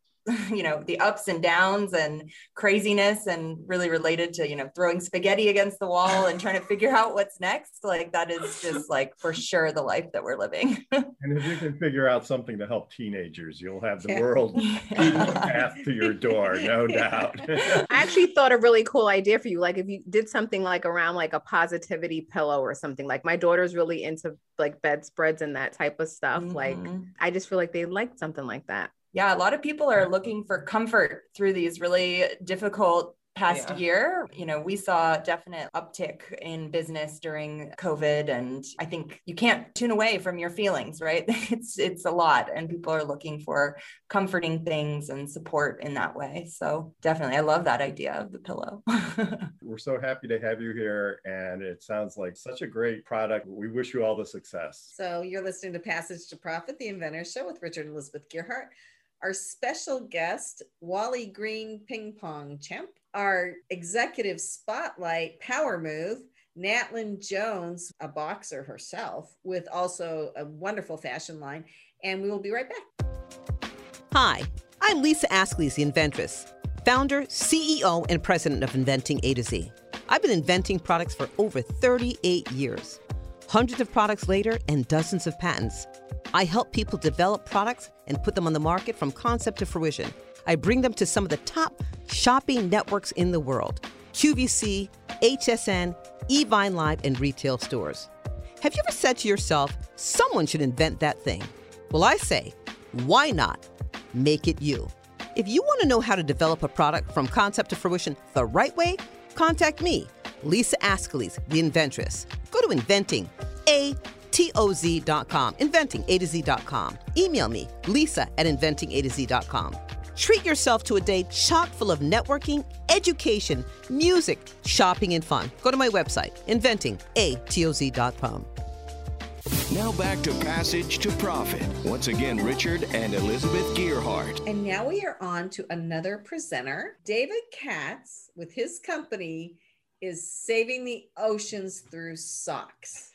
you know, the ups and downs and craziness and really related to, you know, throwing spaghetti against the wall and trying to figure out what's next. Like that is just like for sure the life that we're living. And if you can figure out something to help teenagers, you'll have the world path to your door, no doubt. I actually thought a really cool idea for you. Like if you did something like around like a positivity pillow or something, like my daughter's really into like bedspreads and that type of stuff. Mm-hmm. Like I just feel like they like something like that. Yeah, a lot of people are looking for comfort through these really difficult past year. You know, we saw a definite uptick in business during COVID. And I think you can't tune away from your feelings, right? It's a lot. And people are looking for comforting things and support in that way. So definitely, I love that idea of the pillow. We're so happy to have you here. And it sounds like such a great product. We wish you all the success. So you're listening to Passage to Profit, the Inventor's Show with Richard and Elizabeth Gearhart. Our special guest, Wally Green, ping pong champ. Our executive spotlight power move, Natlyn Jones, a boxer herself, with also a wonderful fashion line. And we will be right back. Hi, I'm Lisa Askley, the Inventress, founder, CEO, and president of Inventing A to Z. I've been inventing products for over 38 years. Hundreds of products later and dozens of patents. I help people develop products and put them on the market from concept to fruition. I bring them to some of the top shopping networks in the world, QVC, HSN, eVine Live, and retail stores. Have you ever said to yourself, someone should invent that thing? Well, I say, why not? Make it you. If you want to know how to develop a product from concept to fruition the right way, contact me, Lisa Askley, the Inventress. Go to inventingatoz.com, inventingatoz.com. Email me, lisa@inventingatoz.com. Treat yourself to a day chock full of networking, education, music, shopping, and fun. Go to my website, inventingatoz.com. Now back to Passage to Profit. Once again, Richard and Elizabeth Gearhart. And now we are on to another presenter. David Katz, with his company, is saving the oceans through socks.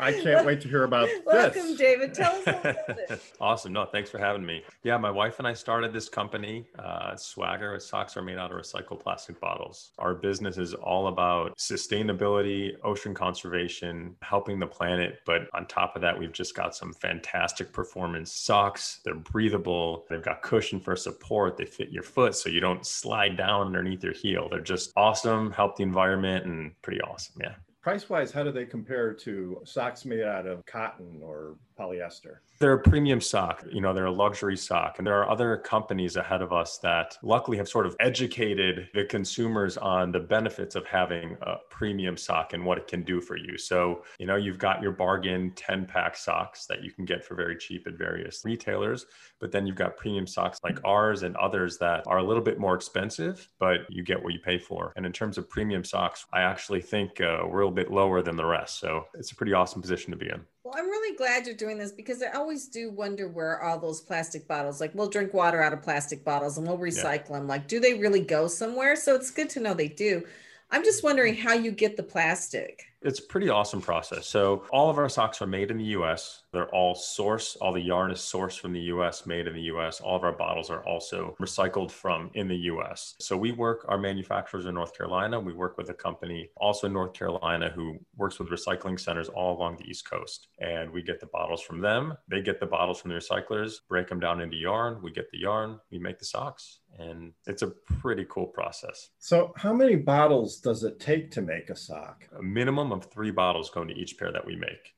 I can't wait to hear about this. Welcome, David. Tell us about it. Awesome. No, thanks for having me. Yeah, my wife and I started this company, Swaggr. Socks are made out of recycled plastic bottles. Our business is all about sustainability, ocean conservation, helping the planet. But on top of that, we've just got some fantastic performance socks. They're breathable. They've got cushion for support. They fit your foot so you don't slide down underneath your heel. They're just awesome, help the environment, and pretty awesome. Yeah. Price-wise, how do they compare to socks made out of cotton or polyester? They're a premium sock. You know, they're a luxury sock. And there are other companies ahead of us that luckily have sort of educated the consumers on the benefits of having a premium sock and what it can do for you. So, you know, you've got your bargain 10-pack socks that you can get for very cheap at various retailers. But then you've got premium socks like ours and others that are a little bit more expensive, but you get what you pay for. And in terms of premium socks, I actually think we're a little bit lower than the rest. So it's a pretty awesome position to be in. Well, I'm really glad you're doing this because I always do wonder where all those plastic bottles, like we'll drink water out of plastic bottles and we'll recycle them. Like, do they really go somewhere? So it's good to know they do. I'm just wondering how you get the plastic. It's a pretty awesome process. So all of our socks are made in the U.S. They're all sourced. All the yarn is sourced from the U.S., made in the U.S. All of our bottles are also recycled from in the U.S. So we work, our manufacturers in North Carolina. We work with a company also in North Carolina who works with recycling centers all along the East Coast. And we get the bottles from them. They get the bottles from the recyclers, break them down into yarn. We get the yarn. We make the socks. And it's a pretty cool process. So how many bottles does it take to make a sock? A minimum of 3 bottles go into each pair that we make.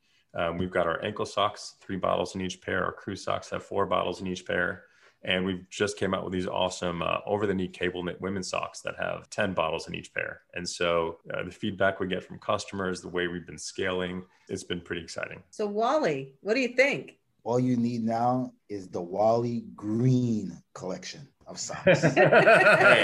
We've got our ankle socks, 3 bottles in each pair. Our crew socks have 4 bottles in each pair. And we've just came out with these awesome over-the-knee cable knit women's socks that have 10 bottles in each pair. And so the feedback we get from customers, the way we've been scaling, it's been pretty exciting. So Wally, what do you think? All you need now is the Wally Green collection of socks. Hey,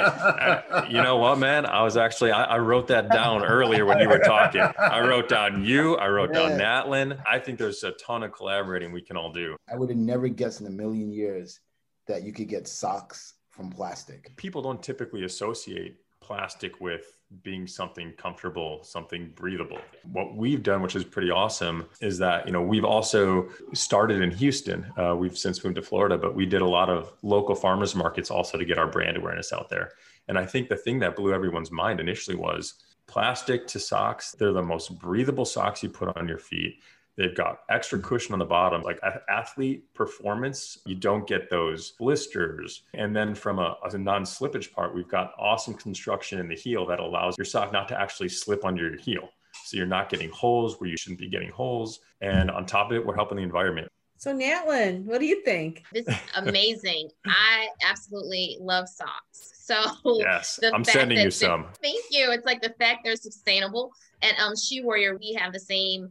you know what, man? I was actually, I wrote that down earlier when you were talking. I wrote down you, I wrote down Natlyn. I think there's a ton of collaborating we can all do. I would have never guessed in a million years that you could get socks from plastic. People don't typically associate plastic with being something comfortable, something breathable. What we've done, which is pretty awesome, is that, you know, we've also started in Houston. We've since moved to Florida, but we did a lot of local farmers markets also to get our brand awareness out there. And I think the thing that blew everyone's mind initially was plastic to socks. They're the most breathable socks you put on your feet. They've got extra cushion on the bottom, like athlete performance. You don't get those blisters. And then from a non-slippage part, we've got awesome construction in the heel that allows your sock not to actually slip under your heel. So you're not getting holes where you shouldn't be getting holes. And on top of it, we're helping the environment. So Natlyn, what do you think? This is amazing. I absolutely love socks. So yes, I'm sending you some. Thank you. It's like the fact they're sustainable. And She Warrior, we have the same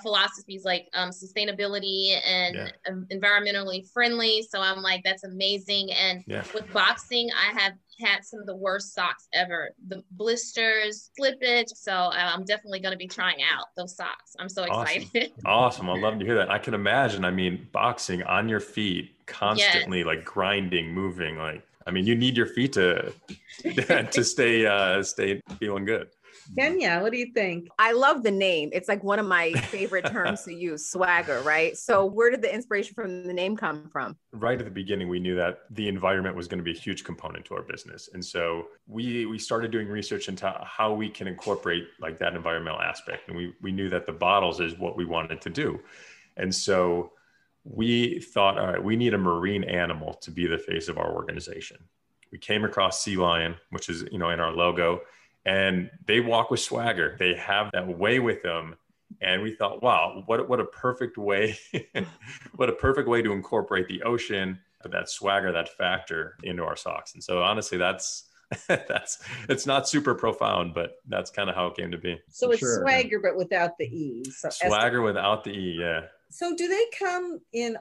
philosophies like sustainability and environmentally friendly. So I'm like, that's amazing. And with boxing, I have had some of the worst socks ever. The blisters, slippage. So I'm definitely going to be trying out those socks. I'm so excited. Awesome. I'd love to hear that. I can imagine. I mean, boxing on your feet constantly, like grinding, moving. Like, I mean, you need your feet to, to stay, stay feeling good. Kenya, what do you think? I love the name. It's like one of my favorite terms to use, Swaggr, right? So where did the inspiration from the name come from? Right at the beginning, we knew that the environment was going to be a huge component to our business. And so we started doing research into how we can incorporate like that environmental aspect. And we knew that the bottles is what we wanted to do. And so we thought, all right, we need a marine animal to be the face of our organization. We came across sea lion, which is, you know, in our logo. And they walk with Swaggr. They have that way with them. And we thought, wow, what a perfect way, what a perfect way to incorporate the ocean, but that Swaggr, that factor into our socks. And so honestly, it's not super profound, but that's kind of how it came to be. So it's Swaggr, but without the E. So Swaggr without the E, yeah. So do they come in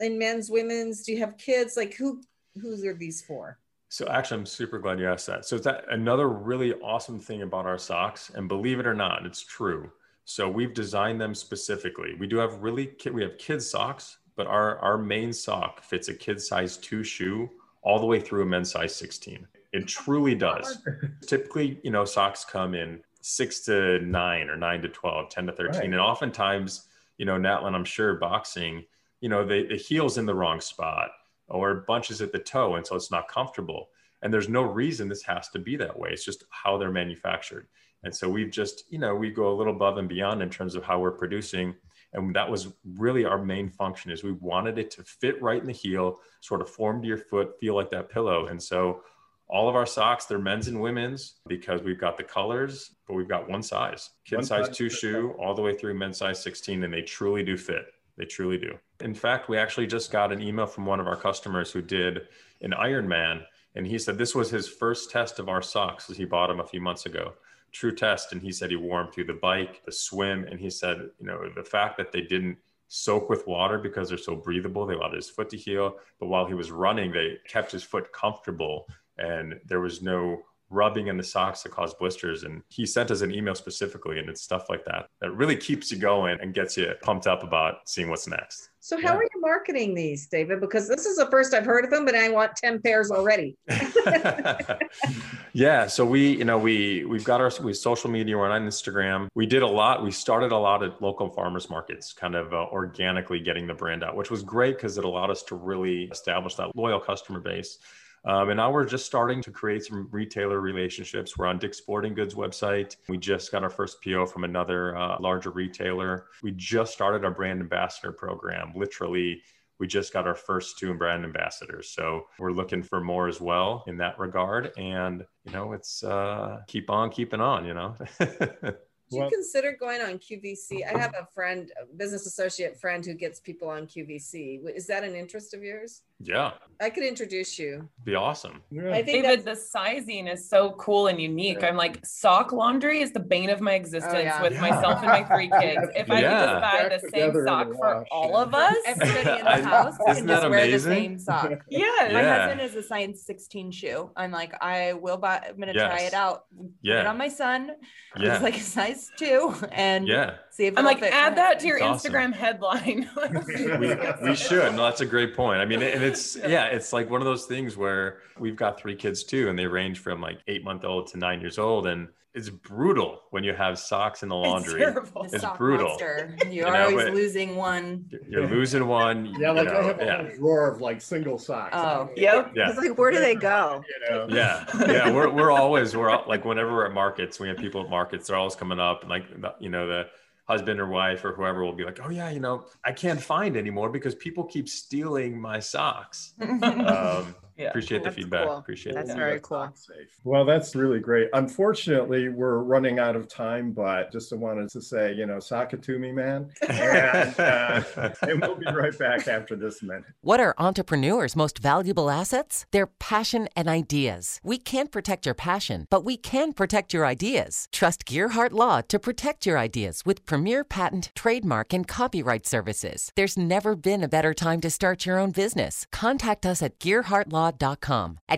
men's, women's? Do you have kids? Like who are these for? So actually, I'm super glad you asked that. So it's another really awesome thing about our socks, and believe it or not, it's true. So we've designed them specifically. We do have we have kids socks, but our main sock fits a kid's size 2 shoe all the way through a men's size 16. It truly does. Typically, you know, socks come in 6 to 9 or 9 to 12, 10 to 13, right. And oftentimes, Natlyn, I'm sure boxing, the heel's in the wrong spot or bunches at the toe, and so it's not comfortable. And there's no reason this has to be that way. It's just how they're manufactured. And so we've just, we go a little above and beyond in terms of how we're producing. And that was really our main function, is we wanted it to fit right in the heel, sort of form to your foot, feel like that pillow. And so all of our socks, they're men's and women's, because we've got the colors, but we've got one size, kid size 2 shoe, all the way through men's size 16. And they truly do fit. They truly do. In fact, we actually just got an email from one of our customers who did an Ironman. And he said this was his first test of our socks, as he bought them a few months ago. True test. And he said he wore them through the bike, the swim. And he said, the fact that they didn't soak with water because they're so breathable, they allowed his foot to heal. But while he was running, they kept his foot comfortable. And there was no rubbing in the socks that caused blisters. And he sent us an email specifically. And it's stuff like that that really keeps you going and gets you pumped up about seeing what's next. So how are you marketing these, David? Because this is the first I've heard of them, but I want 10 pairs already. Yeah. So we've got our social media. We're on Instagram. We did a lot. We started a lot at local farmers markets, kind of organically getting the brand out, which was great because it allowed us to really establish that loyal customer base. And now we're just starting to create some retailer relationships. We're on Dick's Sporting Goods website. We just got our first PO from another larger retailer. We just started our brand ambassador program. Literally, we just got our first 2 brand ambassadors. So we're looking for more as well in that regard. And, it's keep on keeping on, Do you consider going on QVC? I have a business associate friend who gets people on QVC. Is that an interest of yours? Yeah. I could introduce you. Be awesome. Yeah. I think that the sizing is so cool and unique. Yeah. I'm like, sock laundry is the bane of my existence with myself and my 3 kids. If I could just buy the same sock for all of us, everybody in the house can just wear the same sock. Yeah. My husband is a size 16 shoe. I'm like, I will buy, I'm going to try it out. Yeah. Put it on my son. Yeah. He's like a size 2 and see if I'm like, add that to your Instagram headline. we should. No, that's a great point. I mean, and it's like one of those things where we've got 3 kids too, and they range from like 8-month-old to 9 years old. And it's brutal when you have socks in the laundry. It's brutal. Monster. You're always losing one. You're losing one. Yeah, like I have a drawer of like single socks. Oh, yep. Yeah. It's like, where do they go? Yeah, yeah. We're like, whenever we're at markets, we have people at markets. They're always coming up, and like the husband or wife or whoever will be like, oh yeah, I can't find anymore because people keep stealing my socks. Yeah. Appreciate the feedback. Cool. Appreciate that. That's very cool. Well, that's really great. Unfortunately, we're running out of time, but just wanted to say, sock it to me, man. And we'll be right back after this minute. What are entrepreneurs' most valuable assets? Their passion and ideas. We can't protect your passion, but we can protect your ideas. Trust Gearhart Law to protect your ideas with premier patent, trademark, and copyright services. There's never been a better time to start your own business. Contact us at GearhartLaw.com. At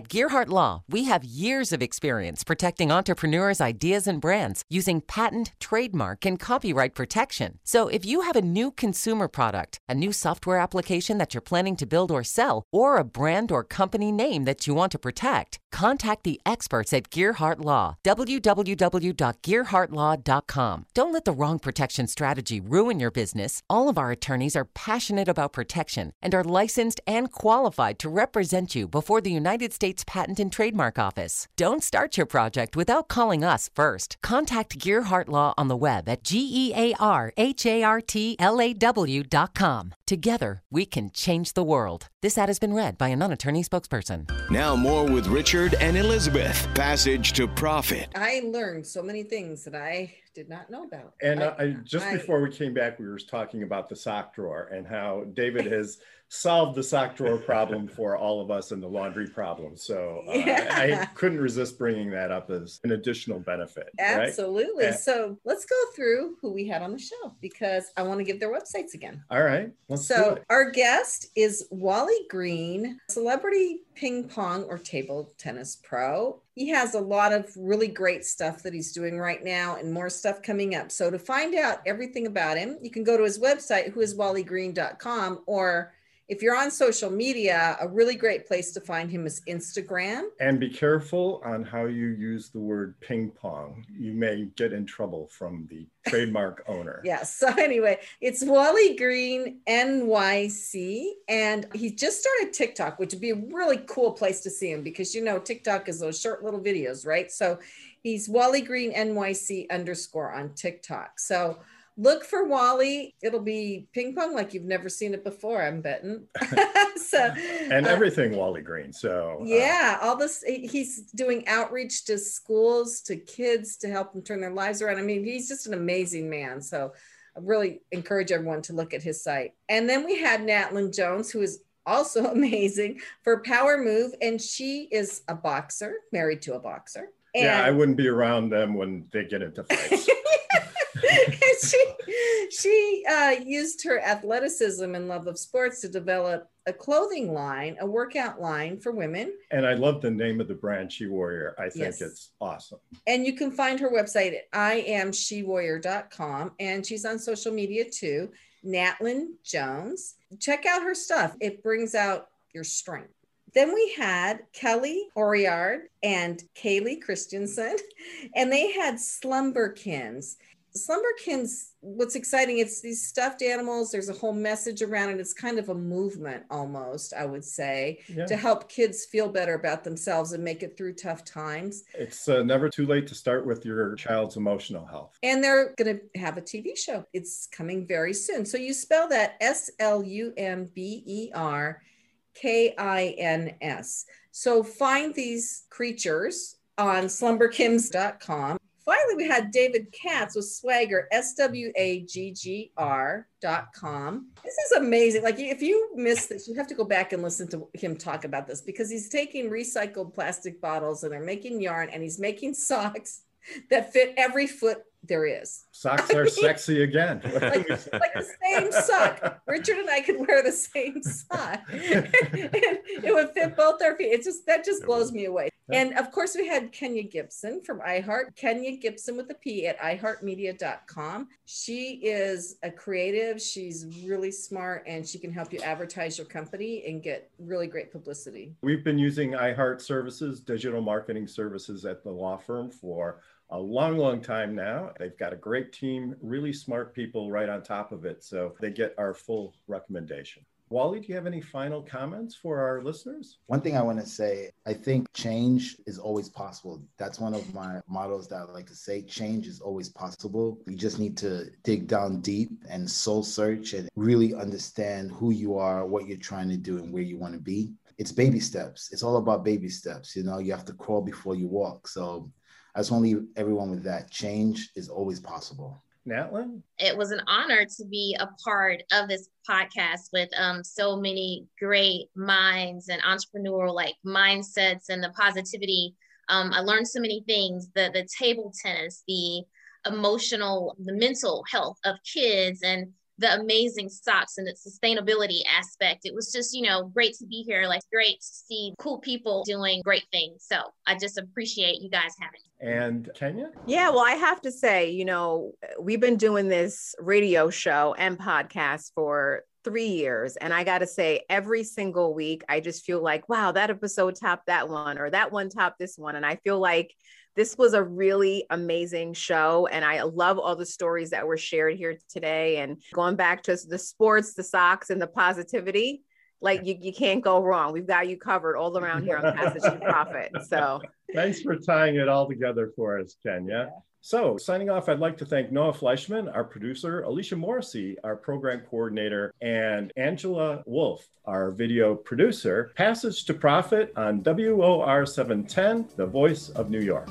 Gearhart Law, we have years of experience protecting entrepreneurs' ideas and brands using patent, trademark, and copyright protection. So if you have a new consumer product, a new software application that you're planning to build or sell, or a brand or company name that you want to protect, contact the experts at Gearhart Law, www.gearhartlaw.com. Don't let the wrong protection strategy ruin your business. All of our attorneys are passionate about protection and are licensed and qualified to represent you before the United States Patent and Trademark Office. Don't start your project without calling us first. Contact Gearhart Law on the web at GearhartLaw.com. Together, we can change the world. This ad has been read by a non-attorney spokesperson. Now more with Richard and Elizabeth. Passage to Profit. I learned so many things that I did not know about. And I before we came back, we were talking about the sock drawer and how David has solved the sock drawer problem for all of us and the laundry problem. So I couldn't resist bringing that up as an additional benefit. Absolutely. Right? So let's go through who we had on the show, because I want to give their websites again. All right. So our guest is Wally Green, celebrity ping pong or table tennis pro. He has a lot of really great stuff that he's doing right now and more stuff coming up. So to find out everything about him, you can go to his website, whoiswallygreen.com, or If you're on social media, a really great place to find him is Instagram. And be careful on how you use the word ping pong. You may get in trouble from the trademark owner. Yes. So anyway, it's Wally Green NYC. And he just started TikTok, which would be a really cool place to see him because, you know, TikTok is those short little videos, right? So he's Wally Green NYC _ on TikTok. So look for Wally. It'll be ping pong like you've never seen it before, I'm betting. So, and everything Wally Green. So yeah, all this, he's doing outreach to schools, to kids, to help them turn their lives around. I mean, he's just an amazing man. So I really encourage everyone to look at his site. And then we had Natlyn Jones, who is also amazing, for Power Move. And she is a boxer, married to a boxer. And yeah, I wouldn't be around them when they get into fights. She used her athleticism and love of sports to develop a clothing line, a workout line for women. And I love the name of the brand, She Warrior. I think it's awesome. And you can find her website at iamshewarrior.com. And she's on social media too, Natlyn Jones. Check out her stuff. It brings out your strength. Then we had Kelly Oriard and Kaylee Christensen, and they had Slumberkins. Slumberkins, what's exciting, it's these stuffed animals. There's a whole message around it. It's kind of a movement almost, I would say, to help kids feel better about themselves and make it through tough times. It's never too late to start with your child's emotional health. And they're going to have a TV show. It's coming very soon. So you spell that SLUMBERKINS. So find these creatures on slumberkins.com. Finally, we had David Katz with Swaggr, SWAGGR.com. This is amazing. Like, if you miss this, you have to go back and listen to him talk about this, because he's taking recycled plastic bottles and they're making yarn, and he's making socks that fit every foot there is. Socks are sexy again. Like the same sock. Richard and I could wear the same sock. And it would fit both our feet. It just, that just blows me away. And of course we had Kenya Gibson from iHeart, Kenya Gibson with a P at iHeartMedia.com. She is a creative. She's really smart, and she can help you advertise your company and get really great publicity. We've been using iHeart services, digital marketing services at the law firm for a long, long time now. They've got a great team, really smart people right on top of it. So they get our full recommendation. Wally, do you have any final comments for our listeners? One thing I want to say, I think change is always possible. That's one of my mottos that I like to say. Change is always possible. You just need to dig down deep and soul search and really understand who you are, what you're trying to do, and where you want to be. It's baby steps. It's all about baby steps. You know, you have to crawl before you walk. So I just want to leave everyone with that. Change is always possible. Natlyn? It was an honor to be a part of this podcast with so many great minds and entrepreneurial mindsets and the positivity. I learned so many things, the table tennis, the emotional, the mental health of kids, and the amazing socks and the sustainability aspect. It was just, great to be here. Great to see cool people doing great things. So I just appreciate you guys having me. And Kenya? Yeah, well, I have to say, we've been doing this radio show and podcast for 3 years. And I got to say, every single week, I just feel like, wow, that episode topped that one, or that one topped this one. And I feel like this was a really amazing show. And I love all the stories that were shared here today. And going back to the sports, the socks, and the positivity, you can't go wrong. We've got you covered all around here on Passage to Profit. So thanks for tying it all together for us, Kenya. Yeah. So signing off, I'd like to thank Noah Fleischman, our producer, Alicia Morrissey, our program coordinator, and Angela Wolf, our video producer. Passage to Profit on WOR 710, the voice of New York.